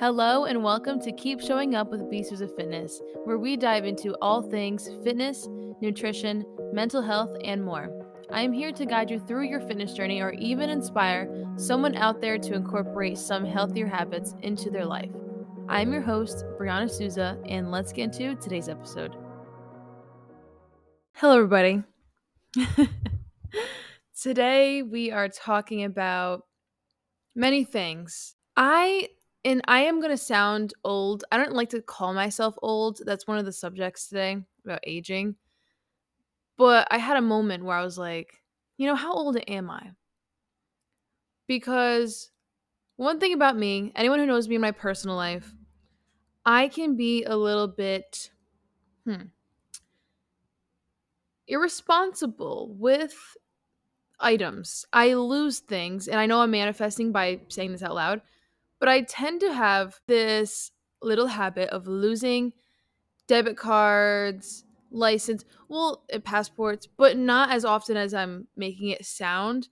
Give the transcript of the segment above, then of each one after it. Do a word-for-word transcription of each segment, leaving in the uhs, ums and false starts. Hello and welcome to Keep Showing Up with Beasts of Fitness, where we dive into all things fitness, nutrition, mental health, and more. I am here to guide you through your fitness journey or even inspire someone out there to incorporate some healthier habits into their life. I am your host, Brianna Souza, and let's get into today's episode. Hello, everybody. Today we are talking about many things. I... And I am going to sound old. I don't like to call myself old. That's one of the subjects today about aging. But I had a moment where I was like, you know, how old am I? Because one thing about me, anyone who knows me in my personal life, I can be a little bit hmm, irresponsible with items. I lose things. And I know I'm manifesting by saying this out loud. But I tend to have this little habit of losing debit cards, license, well, passports, but not as often as I'm making it sound.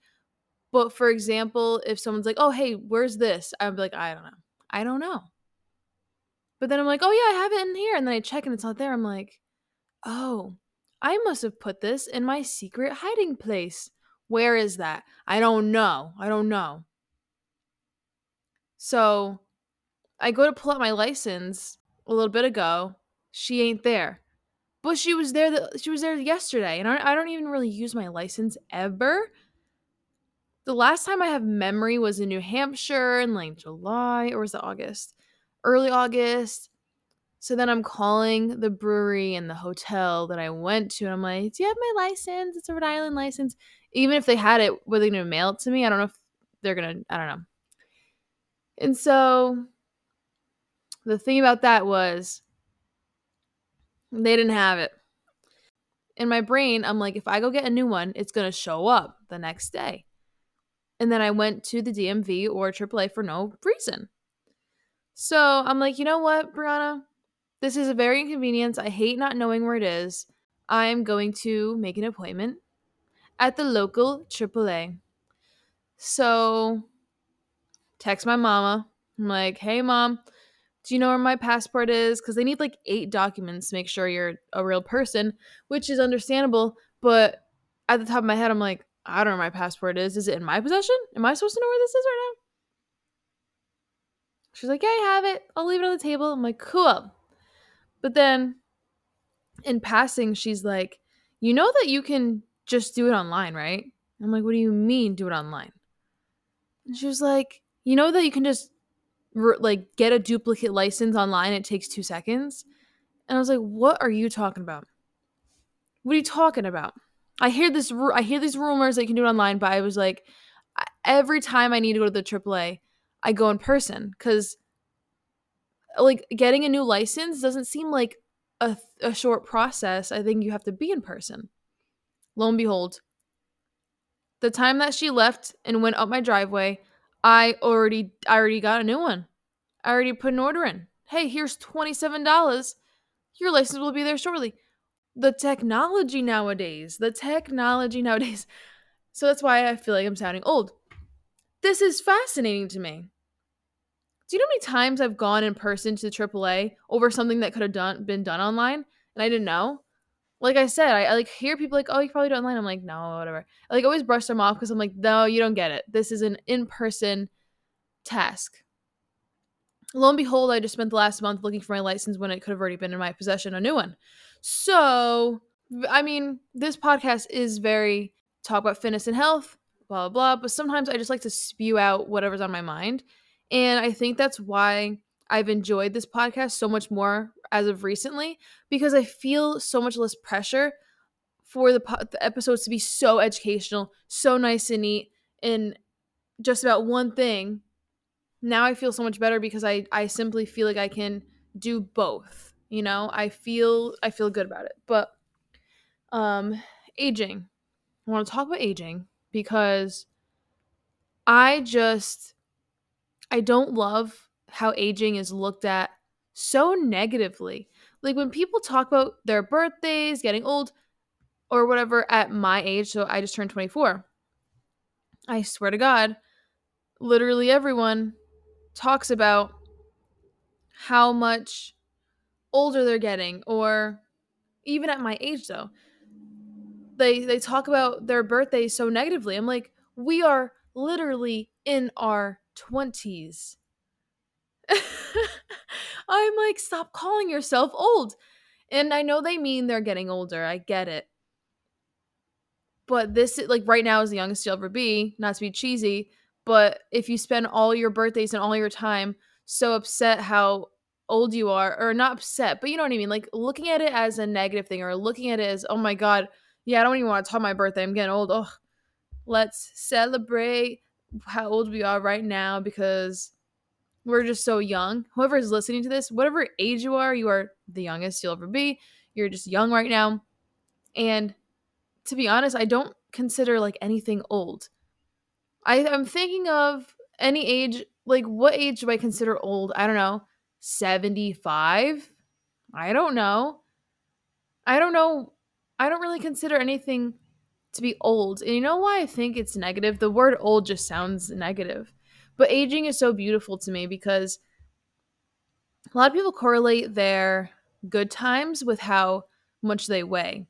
But for example, if someone's like, oh, hey, where's this? I'd be like, I don't know. I don't know. But then I'm like, oh, yeah, I have it in here. And then I check and it's not there. I'm like, oh, I must have put this in my secret hiding place. Where is that? I don't know. I don't know. So I go to pull out my license a little bit ago. She ain't there. But she was there the, She was there yesterday. And I, I don't even really use my license ever. The last time I have memory was in New Hampshire in like July. Or was it August? Early August. So then I'm calling the brewery and the hotel that I went to. And I'm like, do you have my license? It's a Rhode Island license. Even if they had it, were they going to mail it to me? I don't know if they're going to, I don't know. And so the thing about that was they didn't have it. In my brain, I'm like, if I go get a new one, it's going to show up the next day. And then I went to the D M V or triple A for no reason. So I'm like, you know what, Brianna? This is a very inconvenience. I hate not knowing where it is. I'm going to make an appointment at the local triple A. So... text my mama. I'm like, hey, mom, do you know where my passport is? Because they need like eight documents to make sure you're a real person, which is understandable. But at the top of my head, I'm like, I don't know where my passport is. Is it in my possession? Am I supposed to know where this is right now? She's like, yeah, I have it. I'll leave it on the table. I'm like, cool. But then in passing, she's like, you know that you can just do it online, right? I'm like, what do you mean do it online? And she was like, you know that you can just, like, get a duplicate license online. It takes two seconds. And I was like, what are you talking about? What are you talking about? I hear this. I hear these rumors that you can do it online, but I was like, every time I need to go to the triple A, I go in person. Because, like, getting a new license doesn't seem like a, a short process. I think you have to be in person. Lo and behold, the time that she left and went up my driveway, I already I already got a new one. I already put an order in. Hey, here's twenty-seven dollars. Your license will be there shortly. The technology nowadays. The technology nowadays. So that's why I feel like I'm sounding old. This is fascinating to me. Do you know how many times I've gone in person to the triple A over something that could have done been done online and I didn't know? Like I said, I, I like hear people like, oh, you probably do it online. I'm like, no, whatever. I like always brush them off because I'm like, no, you don't get it. This is an in-person task. Lo and behold, I just spent the last month looking for my license when it could have already been in my possession, a new one. So, I mean, this podcast is very talk about fitness and health, blah, blah, blah. But sometimes I just like to spew out whatever's on my mind. And I think that's why I've enjoyed this podcast so much more as of recently, because I feel so much less pressure for the, po- the episodes to be so educational, so nice and neat, and just about one thing. Now I feel so much better because I, I simply feel like I can do both. You know, I feel I feel good about it. But um, aging. I want to talk about aging because I just, I don't love how aging is looked at so negatively. Like when people talk about their birthdays, getting old or whatever at my age, so I just turned twenty-four. I swear to God, literally everyone talks about how much older they're getting, or even at my age though. They they talk about their birthdays so negatively. I'm like, we are literally in our twenties. I'm like, stop calling yourself old. And I know they mean they're getting older. I get it. But this, like right now is the youngest you'll ever be, not to be cheesy, but if you spend all your birthdays and all your time so upset how old you are, or not upset, but you know what I mean? Like looking at it as a negative thing, or looking at it as, oh my God, yeah, I don't even want to talk my birthday. I'm getting old. Ugh. Let's celebrate how old we are right now because we're just so young. Whoever is listening to this, whatever age you are, you are the youngest you'll ever be. You're just young right now. And to be honest, I don't consider like anything old. I, I'm thinking of any age, like what age do I consider old? I don't know, seventy-five? I don't know. I don't know. I don't really consider anything to be old. And you know why I think it's negative? The word old just sounds negative. But aging is so beautiful to me because a lot of people correlate their good times with how much they weigh.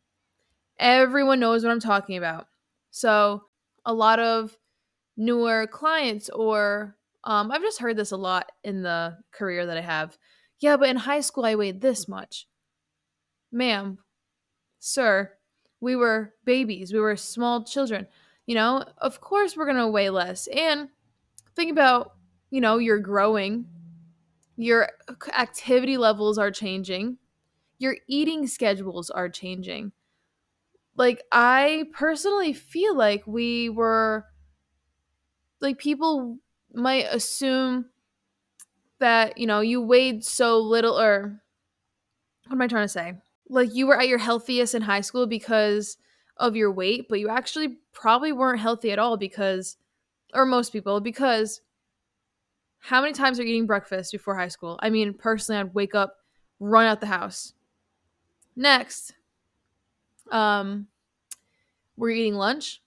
Everyone knows what I'm talking about. So a lot of newer clients or um, I've just heard this a lot in the career that I have. Yeah, but in high school, I weighed this much. Ma'am, sir, we were babies. We were small children. You know, of course we're going to weigh less. And think about, you know, you're growing, your activity levels are changing, your eating schedules are changing. Like, I personally feel like we were, like, people might assume that, you know, you weighed so little, or what am I trying to say? Like, you were at your healthiest in high school because of your weight, but you actually probably weren't healthy at all because, or most people, because how many times are you eating breakfast before high school? I mean, personally, I'd wake up, run out the house. Next, um, we're eating lunch,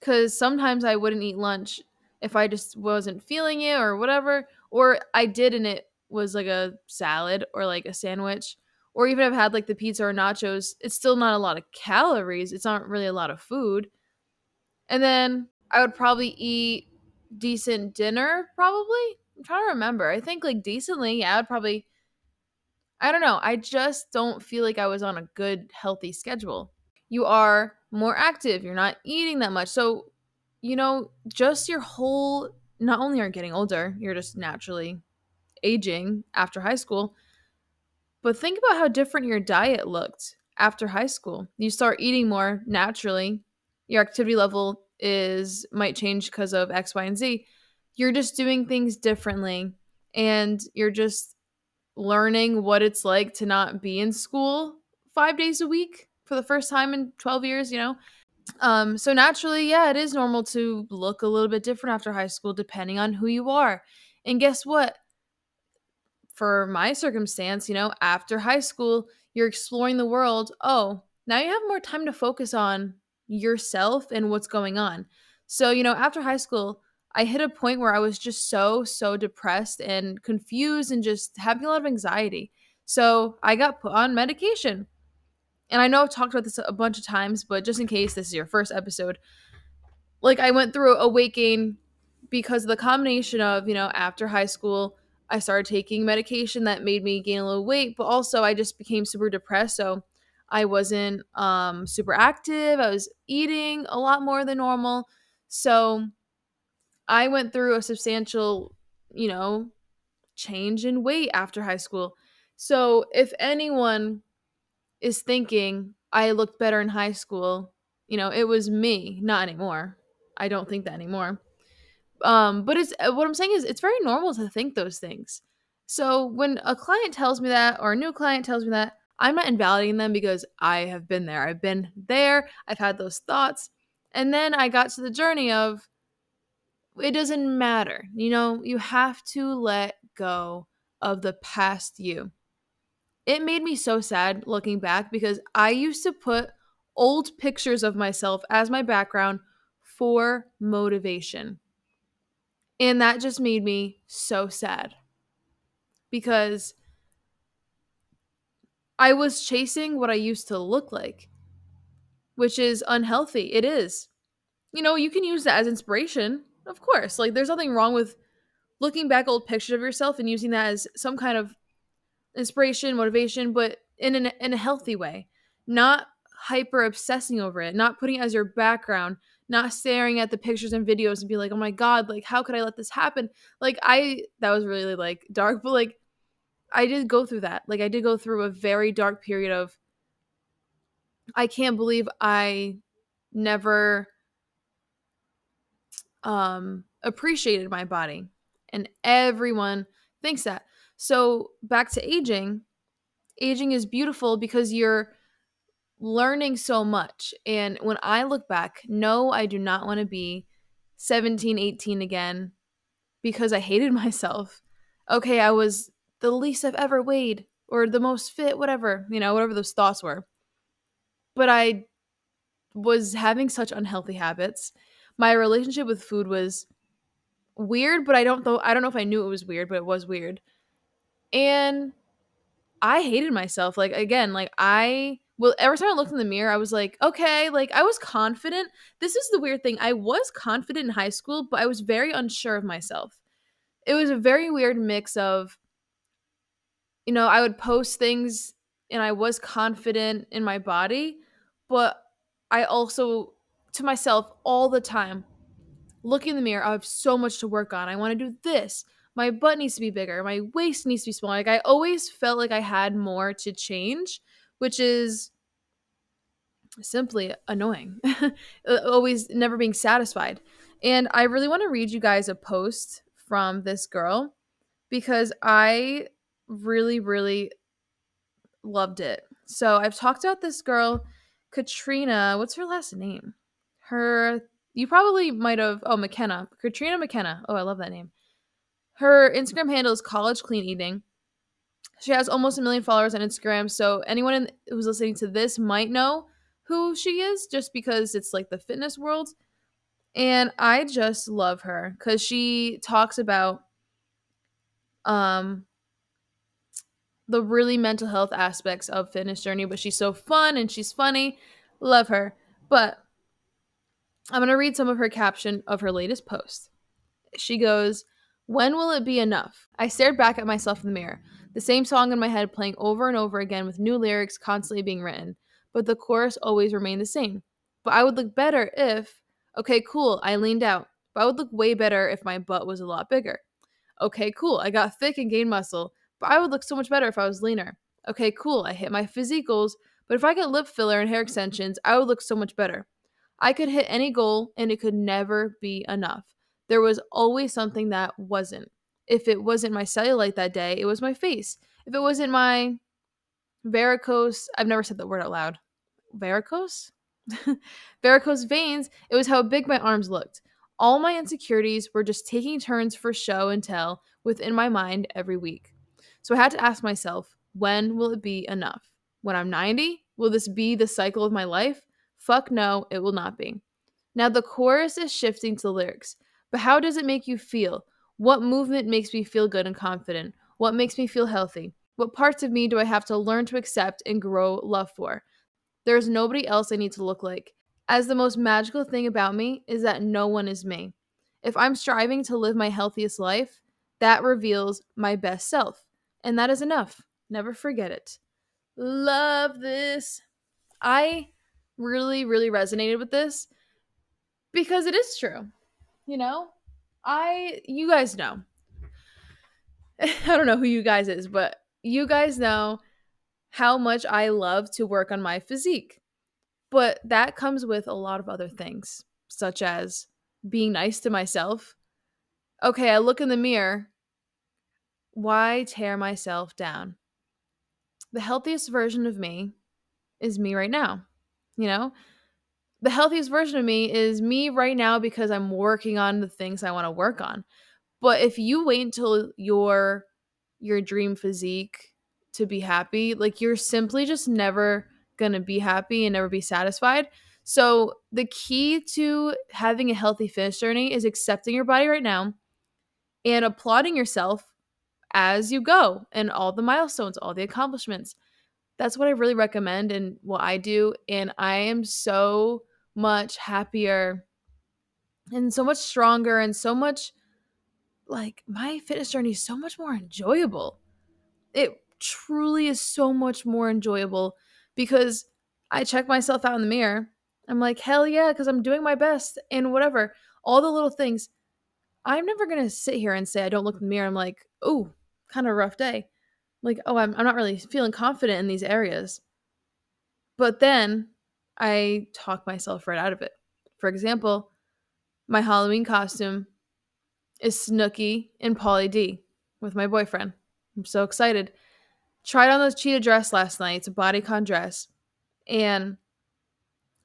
because sometimes I wouldn't eat lunch if I just wasn't feeling it or whatever, or I did and it was like a salad or like a sandwich, or even if I've had like the pizza or nachos, it's still not a lot of calories. It's not really a lot of food. And then I would probably eat decent dinner, probably. I'm trying to remember. I think like decently, yeah, I would probably, I don't know. I just don't feel like I was on a good, healthy schedule. You are more active. You're not eating that much. So, you know, just your whole, not only are you getting older, you're just naturally aging after high school, but think about how different your diet looked after high school. You start eating more naturally. Your activity level is might change because of X, Y, and Z. You're just doing things differently, and you're just learning what it's like to not be in school five days a week for the first time in twelve years, you know? Um, so naturally, yeah, it is normal to look a little bit different after high school depending on who you are. And guess what? For my circumstance, you know, after high school, you're exploring the world. Oh, now you have more time to focus on yourself and what's going on. So, you know, after high school, I hit a point where I was just so, so depressed and confused and just having a lot of anxiety. So I got put on medication. And I know I've talked about this a bunch of times, but just in case this is your first episode, like I went through a weight gain because of the combination of, you know, after high school, I started taking medication that made me gain a little weight, but also I just became super depressed. So I wasn't um, super active. I was eating a lot more than normal. So I went through a substantial, you know, change in weight after high school. So if anyone is thinking I looked better in high school, you know, it was me. Not anymore. I don't think that anymore. Um, but it's what I'm saying is it's very normal to think those things. So when a client tells me that, or a new client tells me that, I'm not invalidating them because I have been there. I've been there. I've had those thoughts. And then I got to the journey of it doesn't matter. You know, you have to let go of the past you. It made me so sad looking back because I used to put old pictures of myself as my background for motivation. And that just made me so sad. because I was chasing what I used to look like, which is unhealthy. It is. You know, you can use that as inspiration, of course. Like, there's nothing wrong with looking back old pictures of yourself and using that as some kind of inspiration, motivation, but in an, in a healthy way. Not hyper obsessing over it, not putting it as your background, not staring at the pictures and videos and be like, oh my God, like, how could I let this happen? Like, I, that was really, like, dark, but, like, I did go through that. Like, I did go through a very dark period of, I can't believe I never um, appreciated my body. And everyone thinks that. So back to aging, aging is beautiful because you're learning so much. And when I look back, no, I do not want to be seventeen, eighteen again because I hated myself. Okay, I was the least I've ever weighed or the most fit, whatever, you know, whatever those thoughts were. But I was having such unhealthy habits. My relationship with food was weird, but I don't know, I don't know if I knew it was weird, but it was weird. And I hated myself. Like, again, like I well, every time I looked in the mirror, I was like, okay, like I was confident. This is the weird thing. I was confident in high school, but I was very unsure of myself. It was a very weird mix of, you know, I would post things and I was confident in my body, but I also, to myself all the time, look in the mirror, I have so much to work on. I want to do this. My butt needs to be bigger. My waist needs to be smaller. Like, I always felt like I had more to change, which is simply annoying. Always never being satisfied. And I really want to read you guys a post from this girl because I really, really loved it. So I've talked about this girl, Katrina. What's her last name? Her... You probably might have, oh, McKenna, Katrina McKenna. Oh, I love that name. Her Instagram handle is College Clean Eating. She has almost a million followers on Instagram, so anyone in, who's listening to this might know who she is just because it's like the fitness world. And I just love her because she talks about um, the really mental health aspects of fitness journey, but she's so fun and she's funny. Love her. But I'm going to read some of her caption of her latest post. She goes, "When will it be enough? I stared back at myself in the mirror, the same song in my head playing over and over again with new lyrics constantly being written, but the chorus always remained the same. But I would look better if, okay, cool, I leaned out, but I would look way better if my butt was a lot bigger. Okay, cool, I got thick and gained muscle, but I would look so much better if I was leaner. Okay, cool, I hit my physique goals, but if I got lip filler and hair extensions, I would look so much better. I could hit any goal and it could never be enough. There was always something that wasn't. If it wasn't my cellulite that day, it was my face. If it wasn't my varicose, I've never said that word out loud. Varicose? varicose veins, it was how big my arms looked. All my insecurities were just taking turns for show and tell within my mind every week. So I had to ask myself, when will it be enough? When I'm ninety, will this be the cycle of my life? Fuck no, it will not be. Now the chorus is shifting to lyrics, but how does it make you feel? What movement makes me feel good and confident? What makes me feel healthy? What parts of me do I have to learn to accept and grow love for? There's nobody else I need to look like. As the most magical thing about me is that no one is me. If I'm striving to live my healthiest life, that reveals my best self. And that is enough. Never forget it." Love this. I... really, really resonated with this because it is true. You know, I, you guys know, I don't know who you guys is, but you guys know how much I love to work on my physique, but that comes with a lot of other things, such as being nice to myself. Okay, I look in the mirror. Why tear myself down? The healthiest version of me is me right now. You know, the healthiest version of me is me right now because I'm working on the things I want to work on. But if you wait until your your dream physique to be happy, like you're simply just never going to be happy and never be satisfied. So the key to having a healthy fitness journey is accepting your body right now and applauding yourself as you go and all the milestones, all the accomplishments. That's what I really recommend and what I do. And I am so much happier and so much stronger and so much like my fitness journey is so much more enjoyable. It truly is so much more enjoyable because I check myself out in the mirror. I'm like, hell yeah, because I'm doing my best and whatever. All the little things. I'm never going to sit here and say I don't look in the mirror. I'm like, oh, kind of a rough day. Like, oh, I'm, I'm not really feeling confident in these areas. But then I talk myself right out of it. For example, my Halloween costume is Snooki and Pauly D with my boyfriend. I'm so excited. Tried on the cheetah dress last night. It's a bodycon dress. And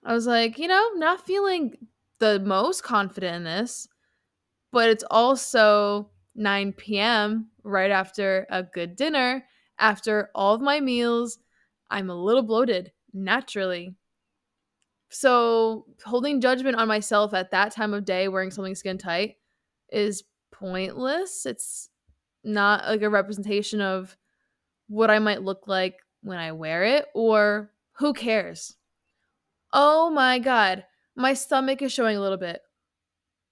I was like, you know, not feeling the most confident in this, but it's also nine p.m. right after a good dinner, after all of my meals. I'm a little bloated naturally. So holding judgment on myself at that time of day wearing something skin tight is pointless. It's not like a representation of what I might look like when I wear it, or who cares? Oh my God, my stomach is showing a little bit.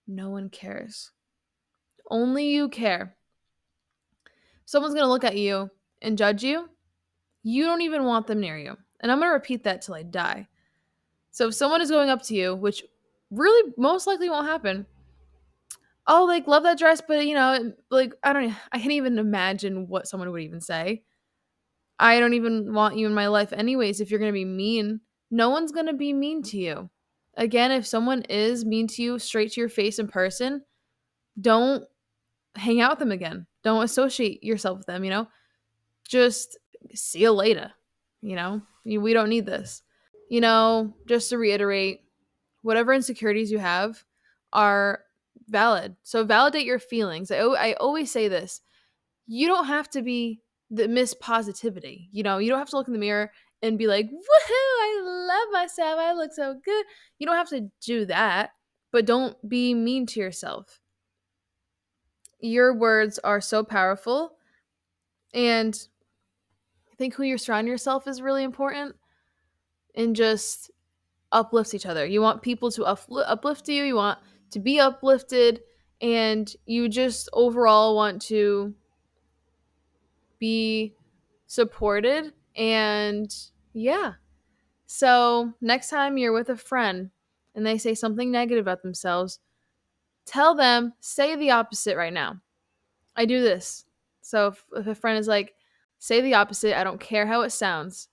No one cares. Only you care. Someone's going to look at you and judge you. You don't even want them near you. And I'm going to repeat that till I die. So if someone is going up to you, which really most likely won't happen, oh, like, love that dress, but, you know, like, I don't, I can't even imagine what someone would even say. I don't even want you in my life anyways if you're going to be mean. No one's going to be mean to you. Again, if someone is mean to you straight to your face in person, don't hang out with them again. Don't associate yourself with them, you know? Just see you later, you know? We don't need this. You know, just to reiterate, whatever insecurities you have are valid. So validate your feelings. I, I always say this. You don't have to be the Miss Positivity. You know, you don't have to look in the mirror and be like, woohoo, I love myself. I look so good. You don't have to do that, but don't be mean to yourself. Your words are so powerful. And I think who you surround yourself is really important. And just uplift each other. You want people to uplift you. You want to be uplifted. And you just overall want to be supported. And yeah. So next time you're with a friend and they say something negative about themselves, tell them, say the opposite right now. I do this. So if, if a friend is like, say the opposite, I don't care how it sounds.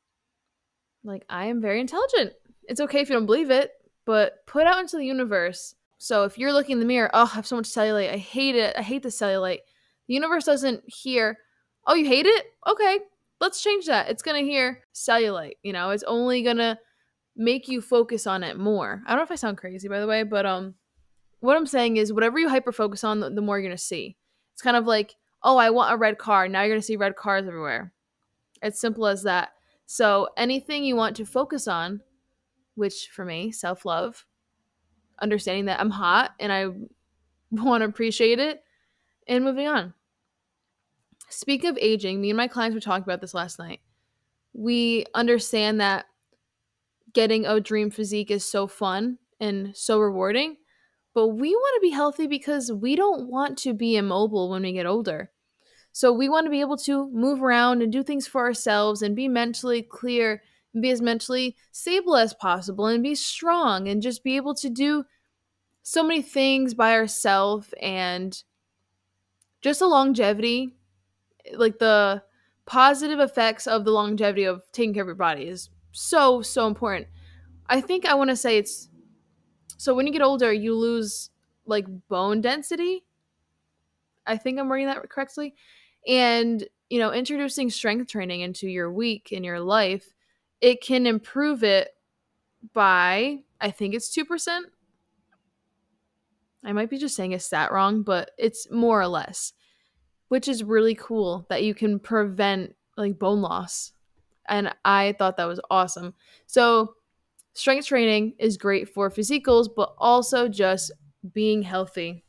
Like, I am very intelligent. It's okay if you don't believe it, but put out into the universe. So if you're looking in the mirror, oh, I have so much cellulite. I hate it. I hate the cellulite. The universe doesn't hear, oh, you hate it? Okay. Let's change that. It's going to hear cellulite, you know, it's only going to make you focus on it more. I don't know if I sound crazy, by the way, but um, what I'm saying is whatever you hyper-focus on, the, the more you're going to see. It's kind of like, oh, I want a red car. Now you're going to see red cars everywhere. It's simple as that. So anything you want to focus on, which for me, self-love, understanding that I'm hot and I want to appreciate it, and moving on. Speak of aging, me and my clients were talking about this last night. We understand that getting a dream physique is so fun and so rewarding, but we want to be healthy because we don't want to be immobile when we get older. So we want to be able to move around and do things for ourselves and be mentally clear and be as mentally stable as possible and be strong and just be able to do so many things by ourselves and just a longevity. Like the positive effects of the longevity of taking care of your body is so, so important. I think I want to say it's, so when you get older, you lose like bone density. I think I'm wording that correctly. And, you know, introducing strength training into your week in your life, it can improve it by, I think it's two percent. I might be just saying a stat wrong, but it's more or less. Which is really cool that you can prevent like bone loss. And I thought that was awesome. So strength training is great for physique goals, but also just being healthy.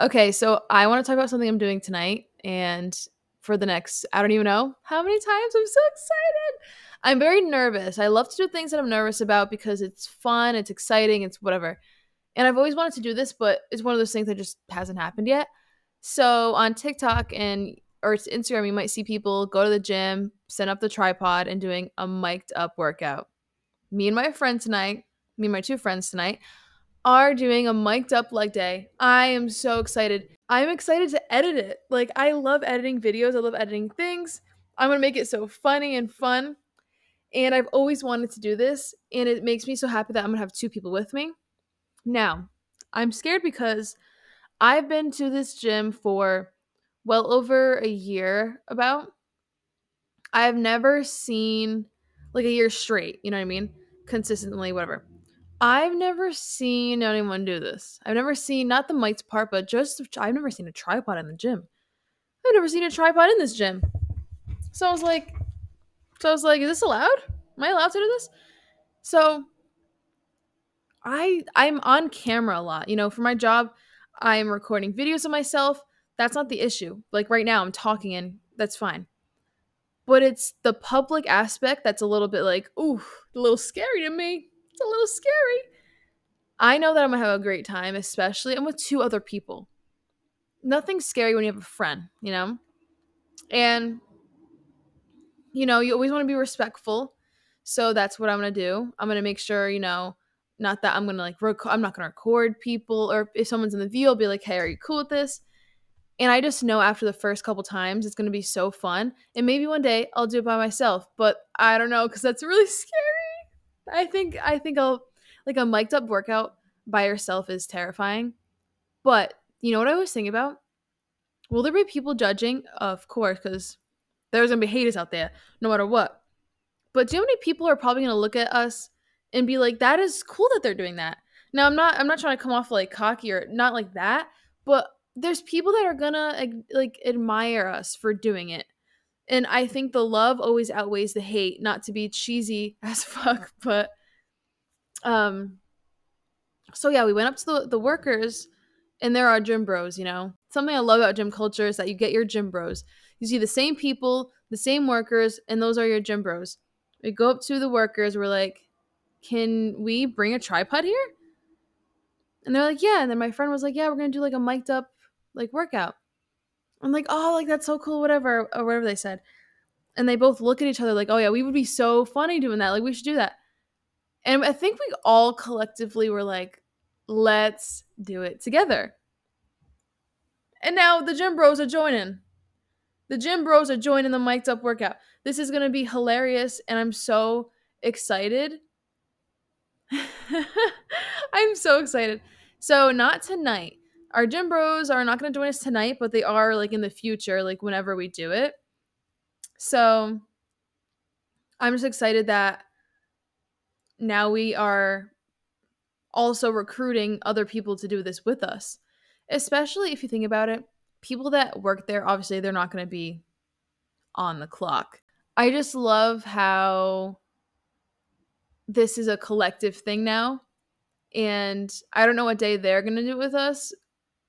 Okay, so I want to talk about something I'm doing tonight. And for the next, I don't even know how many times. I'm so excited. I'm very nervous. I love to do things that I'm nervous about because it's fun, it's exciting, it's whatever. And I've always wanted to do this, but it's one of those things that just hasn't happened yet. So on TikTok and or Instagram, you might see people go to the gym, set up the tripod, and doing a mic'd up workout. Me and my friend tonight, me and my two friends tonight, are doing a mic'd up leg day. I am so excited. I'm excited to edit it. Like, I love editing videos. I love editing things. I'm going to make it so funny and fun. And I've always wanted to do this. And it makes me so happy that I'm going to have two people with me. Now, I'm scared because I've been to this gym for well over a year about. I've never seen, like, a year straight, you know what I mean? Consistently, whatever. I've never seen anyone do this. I've never seen, not the mics part, but just, I've never seen a tripod in the gym. I've never seen a tripod in this gym. So I was like, so I was like, is this allowed? Am I allowed to do this? So I, I'm on camera a lot. You know, for my job, I'm recording videos of myself. That's not the issue. Like, right now I'm talking and that's fine. But it's the public aspect that's a little bit like, ooh, a little scary to me. It's a little scary. I know that I'm going to have a great time, especially I'm with two other people. Nothing's scary when you have a friend, you know? And, you know, you always want to be respectful. So that's what I'm going to do. I'm going to make sure, you know, not that I'm going to like, rec- I'm not going to record people, or if someone's in the view, I'll be like, hey, are you cool with this? And I just know after the first couple times, it's going to be so fun. And maybe one day I'll do it by myself, but I don't know, because that's really scary. I think I think I'll, like, a mic'd up workout by yourself is terrifying. But you know what I was thinking about? Will there be people judging? Of course, because there's going to be haters out there no matter what. But do you know how many people are probably going to look at us and be like, that is cool that they're doing that? Now, I'm not, I'm not trying to come off like cocky or not like that, but there's people that are gonna like admire us for doing it. And I think the love always outweighs the hate, not to be cheesy as fuck, but um so yeah, we went up to the, the workers, and there are gym bros, you know. Something I love about gym culture is that you get your gym bros. You see the same people, the same workers, and those are your gym bros. We go up to the workers, we're like, can we bring a tripod here? And they're like, yeah. And then my friend was like, yeah, we're gonna do like a mic'd up like workout. I'm like, oh, like that's so cool, whatever, or whatever they said. And they both look at each other like, oh yeah, we would be so funny doing that. Like, we should do that. And I think we all collectively were like, let's do it together. And now the gym bros are joining. The gym bros are joining the mic'd up workout. This is gonna be hilarious, and I'm so excited. I'm so excited. So not tonight. Our gym bros are not going to join us tonight, but they are like in the future, like whenever we do it. So I'm just excited that now we are also recruiting other people to do this with us. Especially if you think about it, people that work there, obviously they're not going to be on the clock. I just love how this is a collective thing now. And I don't know what day they're going to do it with us.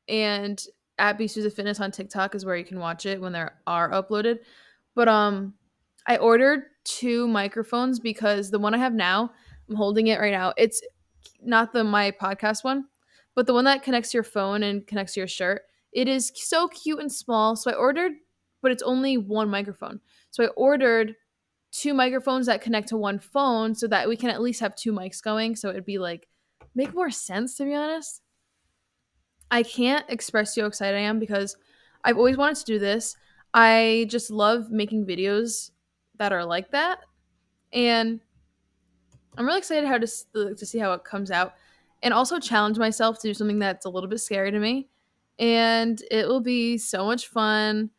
And at BeSuzahFitness on TikTok is where you can watch it when they are uploaded. But um, I ordered two microphones because the one I have now, I'm holding it right now. It's not the my podcast one, but the one that connects to your phone and connects to your shirt. It is so cute and small. So I ordered, but it's only one microphone. So I ordered two microphones that connect to one phone so that we can at least have two mics going. So it'd be like, make more sense, to be honest. I can't express how excited I am because I've always wanted to do this. I just love making videos that are like that. And I'm really excited how to, to see how it comes out, and also challenge myself to do something that's a little bit scary to me. And it will be so much fun.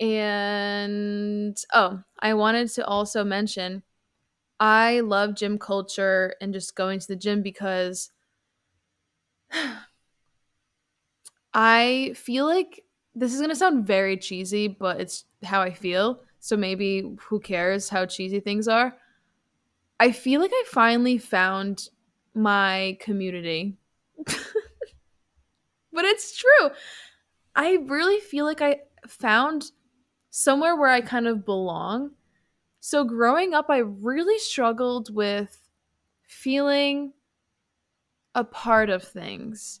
And, oh, I wanted to also mention, I love gym culture and just going to the gym because I feel like this is going to sound very cheesy, but it's how I feel. So maybe who cares how cheesy things are? I feel like I finally found my community. But it's true. I really feel like I found somewhere where I kind of belong. So growing up, I really struggled with feeling a part of things.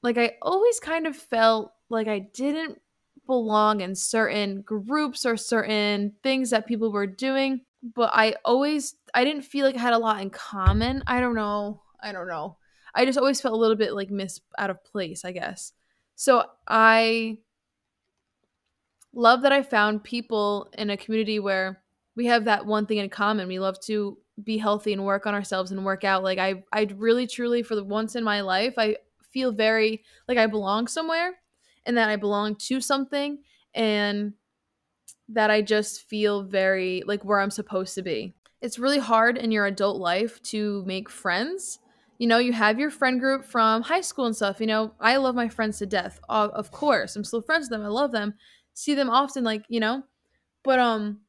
Like, I always kind of felt like I didn't belong in certain groups or certain things that people were doing, but I always, I didn't feel like I had a lot in common. I don't know. I don't know. I just always felt a little bit like mis- out of place, I guess. So I love that I found people in a community where we have that one thing in common. We love to be healthy and work on ourselves and work out. Like, I, I really, truly, for the once in my life, I feel very like I belong somewhere and that I belong to something and that I just feel very like where I'm supposed to be. It's really hard in your adult life to make friends. You know, you have your friend group from high school and stuff. You know, I love my friends to death. Of course, I'm still friends with them. I love them. See them often, like, you know, but, um,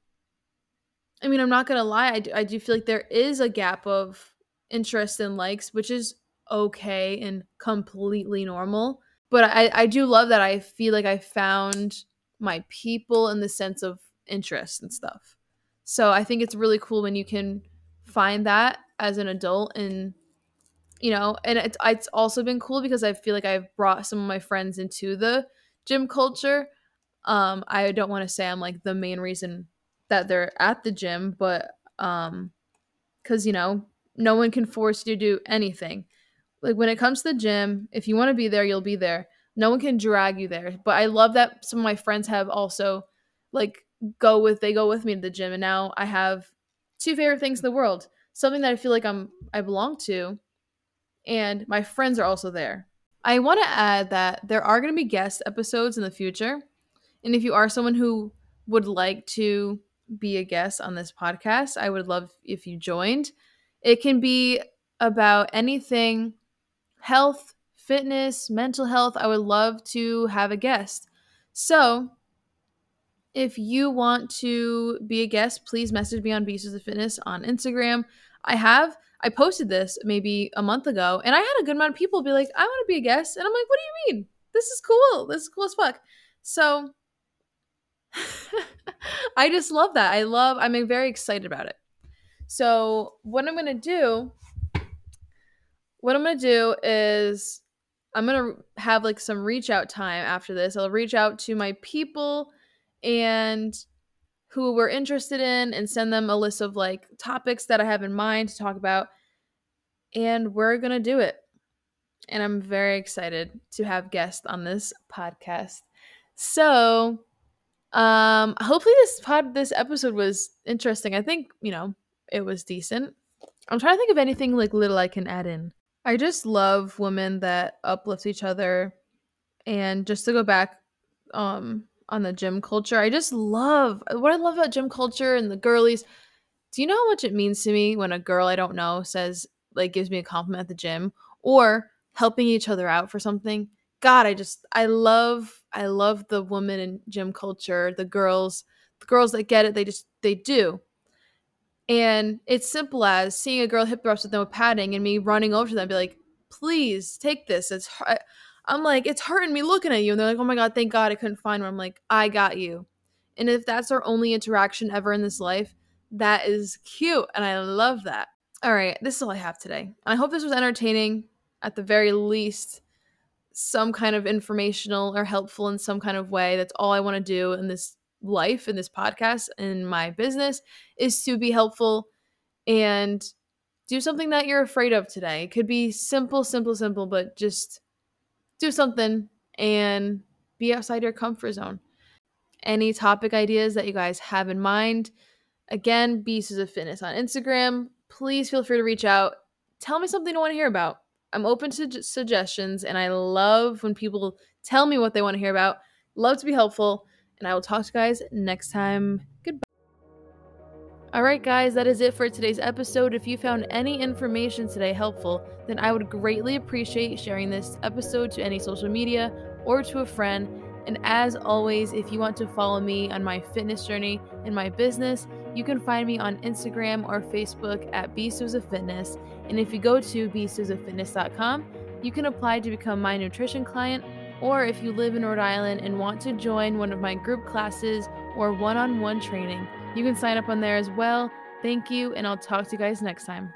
I mean, I'm not going to lie. I do, I do feel like there is a gap of interest and likes, which is okay and completely normal. But I, I do love that I feel like I found my people in the sense of interest and stuff. So I think it's really cool when you can find that as an adult. And, you know, and it's, it's also been cool because I feel like I've brought some of my friends into the gym culture. Um, I don't want to say I'm like the main reason that they're at the gym, but um, because, you know, no one can force you to do anything. Like, when it comes to the gym, if you want to be there, you'll be there. No one can drag you there. But I love that some of my friends have also, like, go with they go with me to the gym, and now I have two favorite things in the world: something that I feel like I'm I belong to, and my friends are also there. I want to add that there are going to be guest episodes in the future. And if you are someone who would like to be a guest on this podcast, I would love if you joined. It can be about anything: health, fitness, mental health. I would love to have a guest. So if you want to be a guest, please message me on Beasts of Fitness on Instagram. I have, I posted this maybe a month ago, and I had a good amount of people be like, I want to be a guest. And I'm like, what do you mean? This is cool. This is cool as fuck. So I just love that. I love, I'm very excited about it. So what I'm going to do, what I'm going to do is I'm going to have like some reach out time after this. I'll reach out to my people and who we're interested in and send them a list of like topics that I have in mind to talk about. And we're going to do it. And I'm very excited to have guests on this podcast. So um, hopefully this pod, this episode was interesting. I think, you know, it was decent. I'm trying to think of anything like little I can add in. I just love women that uplift each other. And just to go back um, on the gym culture, I just love what I love about gym culture and the girlies. Do you know how much it means to me when a girl I don't know says, like, gives me a compliment at the gym or helping each other out for something? God, I just, I love, I love the women in gym culture, the girls, the girls that get it, they just, they do. And it's simple as seeing a girl hip thrust with no padding and me running over to them and be like, please take this. It's, I'm like, it's hurting me looking at you. And they're like, oh my God, thank God I couldn't find one. I'm like, I got you. And if that's our only interaction ever in this life, that is cute. And I love that. All right, this is all I have today. And I hope this was entertaining, at the very least, some kind of informational or helpful in some kind of way. That's all I want to do in this life, in this podcast, in my business, is to be helpful and do something that you're afraid of today. It could be simple, simple, simple, but just do something and be outside your comfort zone. Any topic ideas that you guys have in mind, again, Beasts of Fitness on Instagram. Please feel free to reach out. Tell me something you want to hear about. I'm open to suggestions, and I love when people tell me what they want to hear about. Love to be helpful, and I will talk to you guys next time. Goodbye. All right, guys, that is it for today's episode. If you found any information today helpful, then I would greatly appreciate sharing this episode to any social media or to a friend. And as always, if you want to follow me on my fitness journey and my business, you can find me on Instagram or Facebook at BeSuzahFitness. And if you go to Be Suzah Fitness dot com, you can apply to become my nutrition client. Or if you live in Rhode Island and want to join one of my group classes or one-on-one training. You can sign up on there as well. Thank you, and I'll talk to you guys next time.